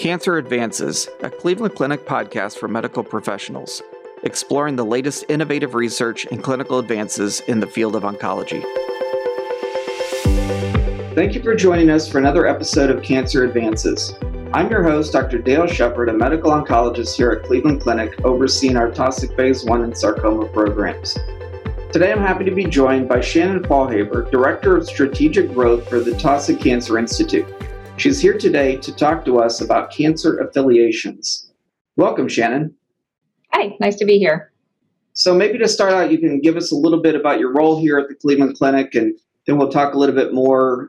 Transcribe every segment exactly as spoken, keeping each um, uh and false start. Cancer Advances, a Cleveland Clinic podcast for medical professionals, exploring the latest innovative research and clinical advances in the field of oncology. Thank you for joining us for another episode of Cancer Advances. I'm your host, Doctor Dale Shepard, a medical oncologist here at Cleveland Clinic, overseeing our Taussig Phase one and sarcoma programs. Today, I'm happy to be joined by Shannon Paulhaber, Director of Strategic Growth for the Taussig Cancer Institute. She's here today to talk to us about cancer affiliations. Welcome, Shannon. Hi, nice to be here. So maybe to start out, you can give us a little bit about your role here at the Cleveland Clinic, and then we'll talk a little bit more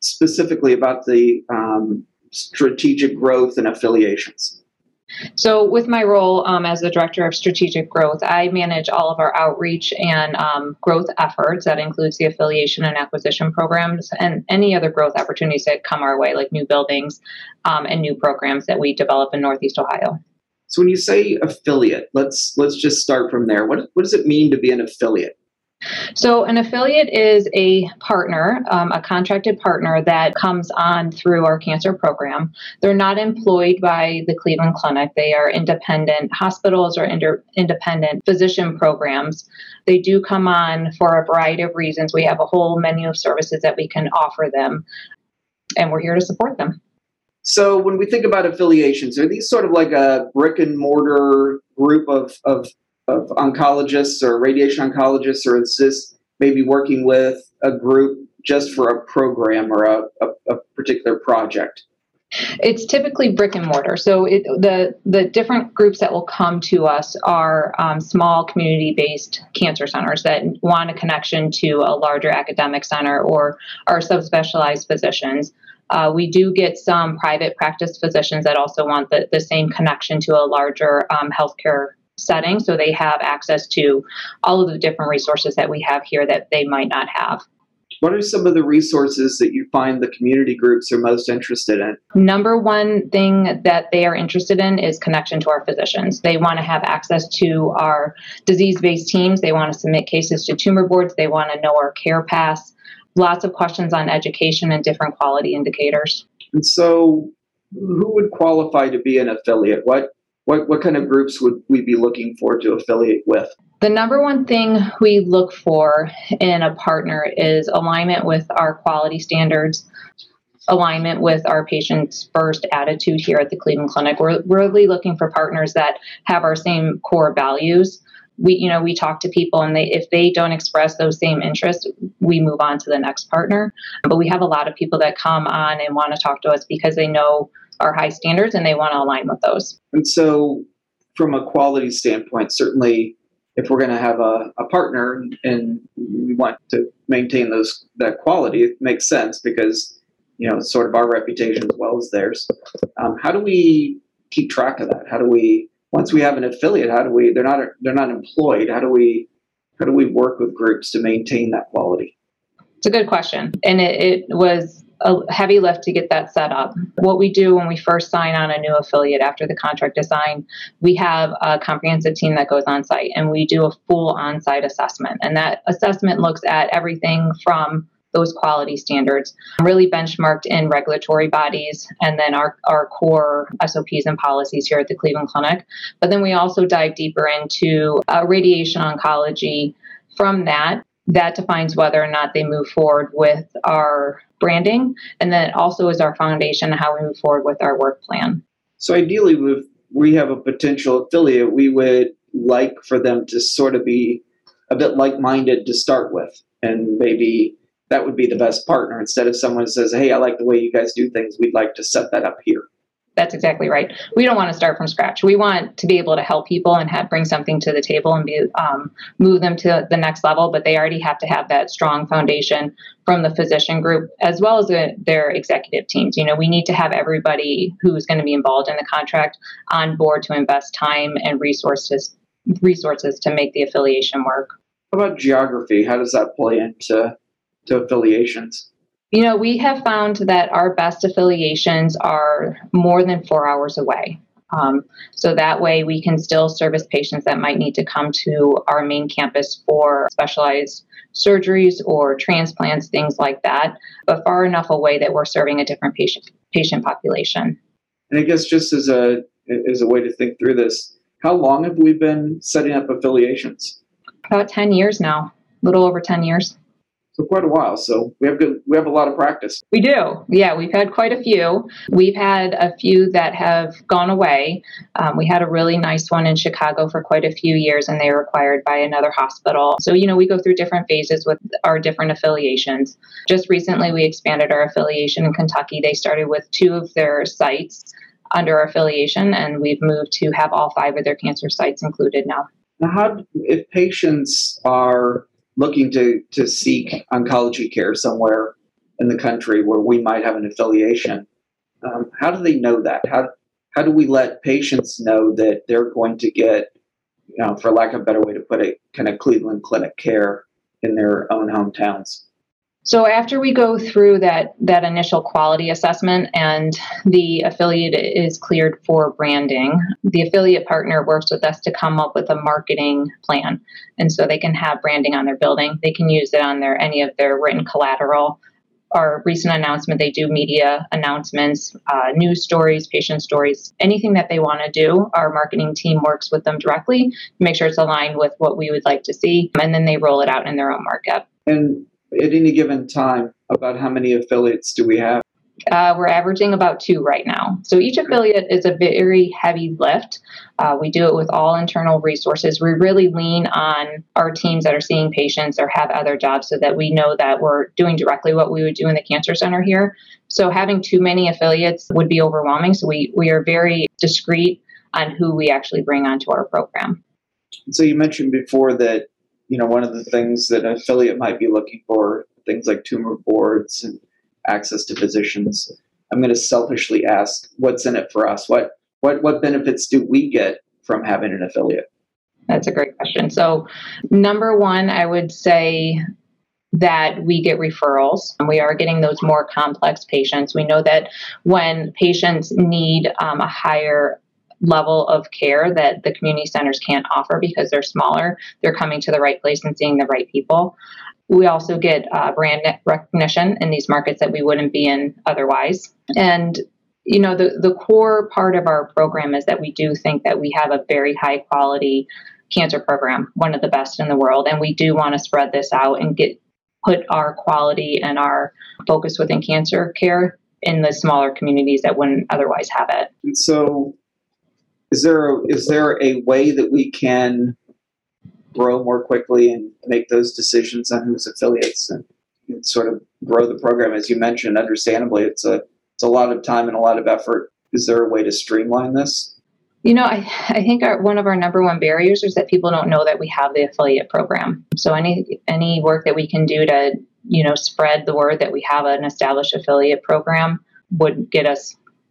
specifically about the um, strategic growth and affiliations. So with my role um, as the Director of Strategic Growth, I manage all of our outreach and um, growth efforts. That includes the affiliation and acquisition programs and any other growth opportunities that come our way, like new buildings um, and new programs that we develop in Northeast Ohio. So when you say affiliate, let's let's just start from there. What, what does it mean to be an affiliate? So an affiliate is a partner, um, a contracted partner that comes on through our cancer program. They're not employed by the Cleveland Clinic. They are independent hospitals or ind- independent physician programs. They do come on for a variety of reasons. We have a whole menu of services that we can offer them, and we're here to support them. So when we think about affiliations, are these sort of like a brick and mortar group of of of oncologists or radiation oncologists, or is this maybe working with a group just for a program or a, a, a particular project? It's typically brick and mortar. So it, the the different groups that will come to us are um, small community-based cancer centers that want a connection to a larger academic center or are subspecialized physicians. Uh, we do get some private practice physicians that also want the, the same connection to a larger um, healthcare setting, so they have access to all of the different resources that we have here that they might not have. What are some of the resources that you find the community groups are most interested in? Number one thing that they are interested in is connection to our physicians. They want to have access to our disease-based teams. They want to submit cases to tumor boards. They want to know our care paths. Lots of questions on education and different quality indicators. And so who would qualify to be an affiliate? What What what kind of groups would we be looking for to affiliate with? The number one thing we look for in a partner is alignment with our quality standards, alignment with our patients first attitude here at the Cleveland Clinic. We're really looking for partners that have our same core values. We, you know, we talk to people, and they, if they don't express those same interests, we move on to the next partner. But we have a lot of people that come on and want to talk to us because they know our high standards and they want to align with those. And so from a quality standpoint, certainly if we're going to have a, a partner and we want to maintain those that quality, it makes sense because, you know, sort of our reputation as well as theirs. Um, how do we keep track of that? How do we, once we have an affiliate, how do we, they're not, they're not employed. How do we, how do we work with groups to maintain that quality? It's a good question. And it, it was a heavy lift to get that set up. What we do when we first sign on a new affiliate after the contract is signed, we have a comprehensive team that goes on site, and we do a full on-site assessment. And that assessment looks at everything from those quality standards, really benchmarked in regulatory bodies, and then our, our core S O Ps and policies here at the Cleveland Clinic. But then we also dive deeper into uh, radiation oncology. From that, that defines whether or not they move forward with our branding, and then it also is our foundation how we move forward with our work plan. So ideally, if we have a potential affiliate, we would like for them to sort of be a bit like-minded to start with, and maybe that would be the best partner. Instead of someone who says, hey, I like the way you guys do things, we'd like to set that up here. That's exactly right. We don't want to start from scratch. We want to be able to help people and have, bring something to the table and be, um, move them to the next level, but they already have to have that strong foundation from the physician group as well as the, their executive teams. You know, we need to have everybody who's going to be involved in the contract on board to invest time and resources resources to make the affiliation work. How about geography? How does that play into to affiliations? You know, we have found that our best affiliations are more than four hours away. Um, so that way we can still service patients that might need to come to our main campus for specialized surgeries or transplants, things like that, but far enough away that we're serving a different patient patient population. And I guess just as a as a way to think through this, how long have we been setting up affiliations? About ten years now, a little over ten years. So quite a while. So we have good, we have a lot of practice. We do. Yeah, we've had quite a few. We've had a few that have gone away. Um, we had a really nice one in Chicago for quite a few years, and they were acquired by another hospital. So, you know, we go through different phases with our different affiliations. Just recently, we expanded our affiliation in Kentucky. They started with two of their sites under our affiliation, and we've moved to have all five of their cancer sites included now. Now, how, if patients are looking to, to seek oncology care somewhere in the country where we might have an affiliation, Um, how do they know that? How how do we let patients know that they're going to get, you know, for lack of a better way to put it, kind of Cleveland Clinic care in their own hometowns? So after we go through that that initial quality assessment and the affiliate is cleared for branding, the affiliate partner works with us to come up with a marketing plan. And so they can have branding on their building. They can use it on their any of their written collateral. Our recent announcement, they do media announcements, uh, news stories, patient stories, anything that they want to do. Our marketing team works with them directly to make sure it's aligned with what we would like to see. And then they roll it out in their own markup. And at any given time, about how many affiliates do we have? Uh, we're averaging about two right now. So each affiliate is a very heavy lift. Uh, we do it with all internal resources. We really lean on our teams that are seeing patients or have other jobs so that we know that we're doing directly what we would do in the cancer center here. So having too many affiliates would be overwhelming. So we, we are very discreet on who we actually bring onto our program. So you mentioned before that, you know, one of the things that an affiliate might be looking for, things like tumor boards and access to physicians. I'm going to selfishly ask, what's in it for us? What what what benefits do we get from having an affiliate? That's a great question. So number one, I would say that we get referrals, and we are getting those more complex patients. We know that when patients need um, a higher level of care that the community centers can't offer because they're smaller, they're coming to the right place and seeing the right people. We also get uh, brand recognition in these markets that we wouldn't be in otherwise. And, you know, the, the core part of our program is that we do think that we have a very high quality cancer program, one of the best in the world. And we do want to spread this out and get put our quality and our focus within cancer care in the smaller communities that wouldn't otherwise have it. And so Is there, a, is there a way that we can grow more quickly and make those decisions on who's affiliates and, and sort of grow the program? As you mentioned, understandably, it's a, it's a lot of time and a lot of effort. Is there a way to streamline this? You know, I, I think our, one of our number one barriers is that people don't know that we have the affiliate program. So any any work that we can do to, you know, spread the word that we have an established affiliate program would get us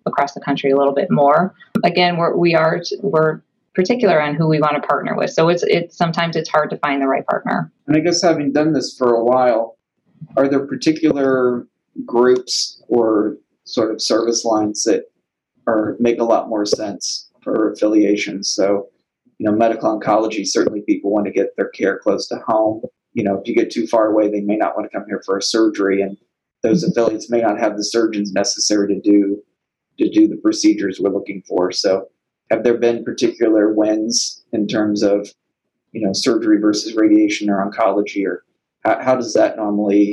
across the country a little bit more. Again, we're, we are we're particular on who we want to partner with. So it's it's sometimes it's hard to find the right partner. And I guess having done this for a while, are there particular groups or sort of service lines that are make a lot more sense for affiliations? So, you know, medical oncology, certainly people want to get their care close to home. You know, if you get too far away, they may not want to come here for a surgery, and those affiliates may not have the surgeons necessary to do to do the procedures we're looking for. So have there been particular wins in terms of, you know, surgery versus radiation or oncology, or how, how does that normally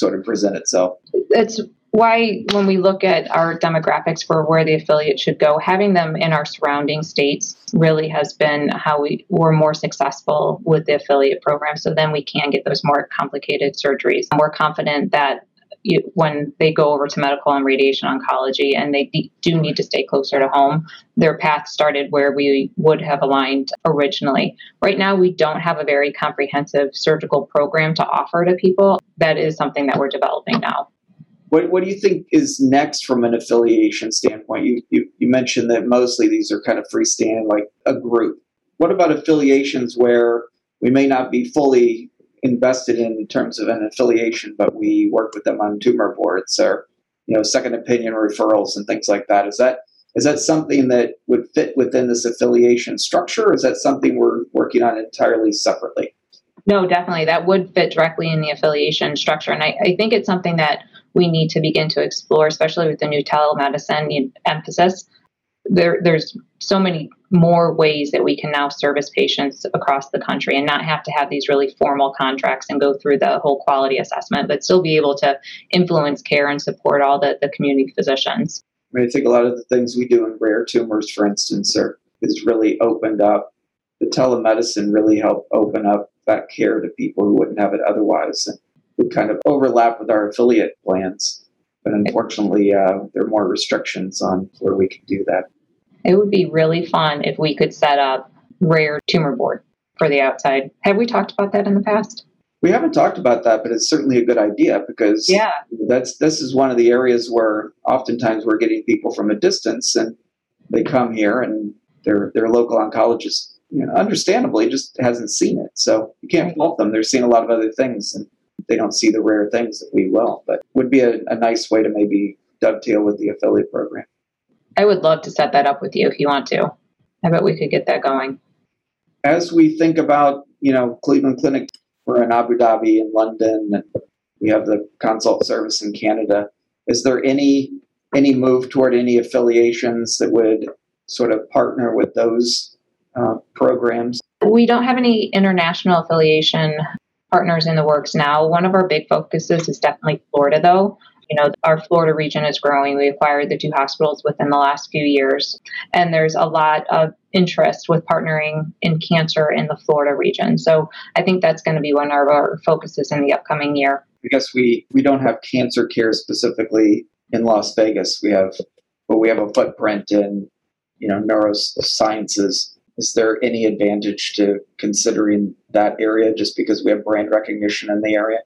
sort of present itself? It's why when we look at our demographics for where the affiliate should go, having them in our surrounding states really has been how we were more successful with the affiliate program. So then we can get those more complicated surgeries. We're confident that You, when they go over to medical and radiation oncology and they de- do need to stay closer to home, their path started where we would have aligned originally. Right now, we don't have a very comprehensive surgical program to offer to people. That is something that we're developing now. What, what do you think is next from an affiliation standpoint? You, you, you mentioned that mostly these are kind of freestanding, like a group. What about affiliations where we may not be fully invested in, in terms of an affiliation, but we work with them on tumor boards or, you know, second opinion referrals and things like that? Is that is that something that would fit within this affiliation structure, or is that something we're working on entirely separately? No, definitely. That would fit directly in the affiliation structure. And I, I think it's something that we need to begin to explore, especially with the new telemedicine emphasis. There, there's so many more ways that we can now service patients across the country and not have to have these really formal contracts and go through the whole quality assessment, but still be able to influence care and support all the, the community physicians. I mean, I think a lot of the things we do in rare tumors, for instance, are, is really opened up. The telemedicine really helped open up that care to people who wouldn't have it otherwise and would kind of overlap with our affiliate plans. But unfortunately, uh, there are more restrictions on where we can do that. It would be really fun if we could set up rare tumor board for the outside. Have we talked about that in the past? We haven't talked about that, but it's certainly a good idea because yeah. that's this is one of the areas where oftentimes we're getting people from a distance and they come here and their their local oncologist, you know, understandably just hasn't seen it. So you can't fault them. They're seeing a lot of other things and they don't see the rare things that we will, but it would be a, a nice way to maybe dovetail with the affiliate program. I would love to set that up with you if you want to. I bet we could get that going. As we think about, you know, Cleveland Clinic, we're in Abu Dhabi and London, and we have the consult service in Canada. Is there any any move toward any affiliations that would sort of partner with those uh, programs? We don't have any international affiliation partners in the works now. One of our big focuses is definitely Florida, though. You know, our Florida region is growing. We acquired the two hospitals within the last few years, and there's a lot of interest with partnering in cancer in the Florida region. So I think that's going to be one of our focuses in the upcoming year. I guess we, we don't have cancer care specifically in Las Vegas. We have, but we have a footprint in, you know, neurosciences. Is there any advantage to considering that area just because we have brand recognition in the area?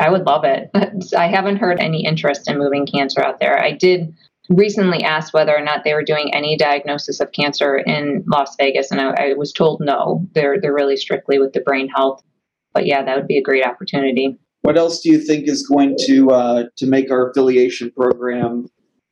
I would love it. I haven't heard any interest in moving cancer out there. I did recently ask whether or not they were doing any diagnosis of cancer in Las Vegas, and I, I was told no. They're they're really strictly with the brain health. But yeah, that would be a great opportunity. What else do you think is going to uh, to make our affiliation program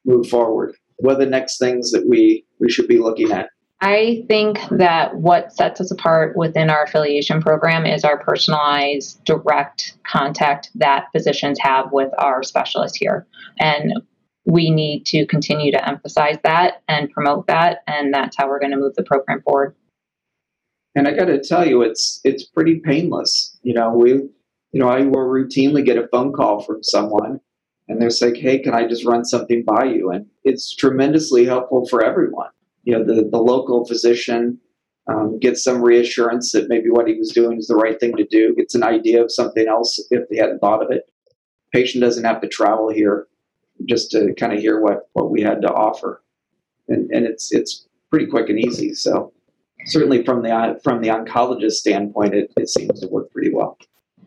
move forward? What are the next things that we, we should be looking at? I think that what sets us apart within our affiliation program is our personalized, direct contact that physicians have with our specialists here. And we need to continue to emphasize that and promote that. And that's how we're going to move the program forward. And I got to tell you, it's it's pretty painless. You know, we, you know, I will routinely get a phone call from someone and they're like, hey, can I just run something by you? And it's tremendously helpful for everyone. You know, the, the local physician um, gets some reassurance that maybe what he was doing is the right thing to do, gets an idea of something else if they hadn't thought of it. Patient doesn't have to travel here just to kind of hear what, what we had to offer. And and it's it's pretty quick and easy. So certainly from the from the oncologist standpoint, it, it seems to work pretty well.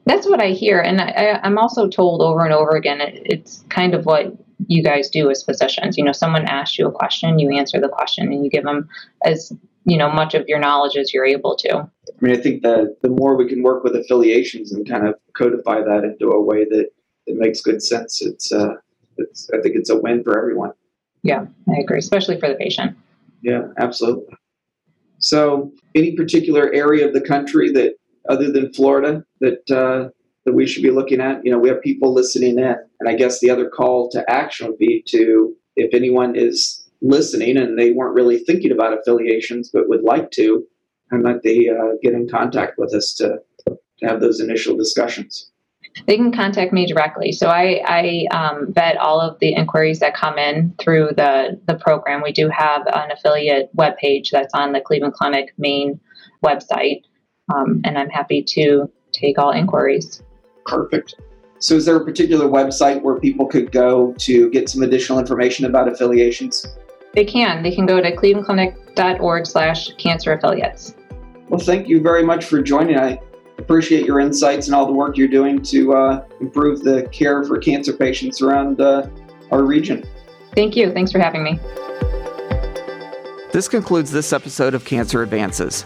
That's what I hear. And I, I'm also told over and over again, it, it's kind of what you guys do as physicians. You know, someone asks you a question, you answer the question, and you give them as, you know, much of your knowledge as you're able to. I mean, I think that the more we can work with affiliations and kind of codify that into a way that it makes good sense, it's, uh, it's, I think it's a win for everyone. Yeah, I agree, especially for the patient. Yeah, absolutely. So any particular area of the country that, other than Florida, that uh, that we should be looking at? You know, we have people listening in. And I guess the other call to action would be to, if anyone is listening and they weren't really thinking about affiliations but would like to, how might they uh, get in contact with us to, to have those initial discussions? They can contact me directly. So I, I um, vet all of the inquiries that come in through the, the program. We do have an affiliate webpage that's on the Cleveland Clinic main website. Um, and I'm happy to take all inquiries. Perfect. So is there a particular website where people could go to get some additional information about affiliations? They can. They can go to clevelandclinic.org slash cancer affiliates. Well, thank you very much for joining. I appreciate your insights and all the work you're doing to uh, improve the care for cancer patients around uh, our region. Thank you. Thanks for having me. This concludes this episode of Cancer Advances.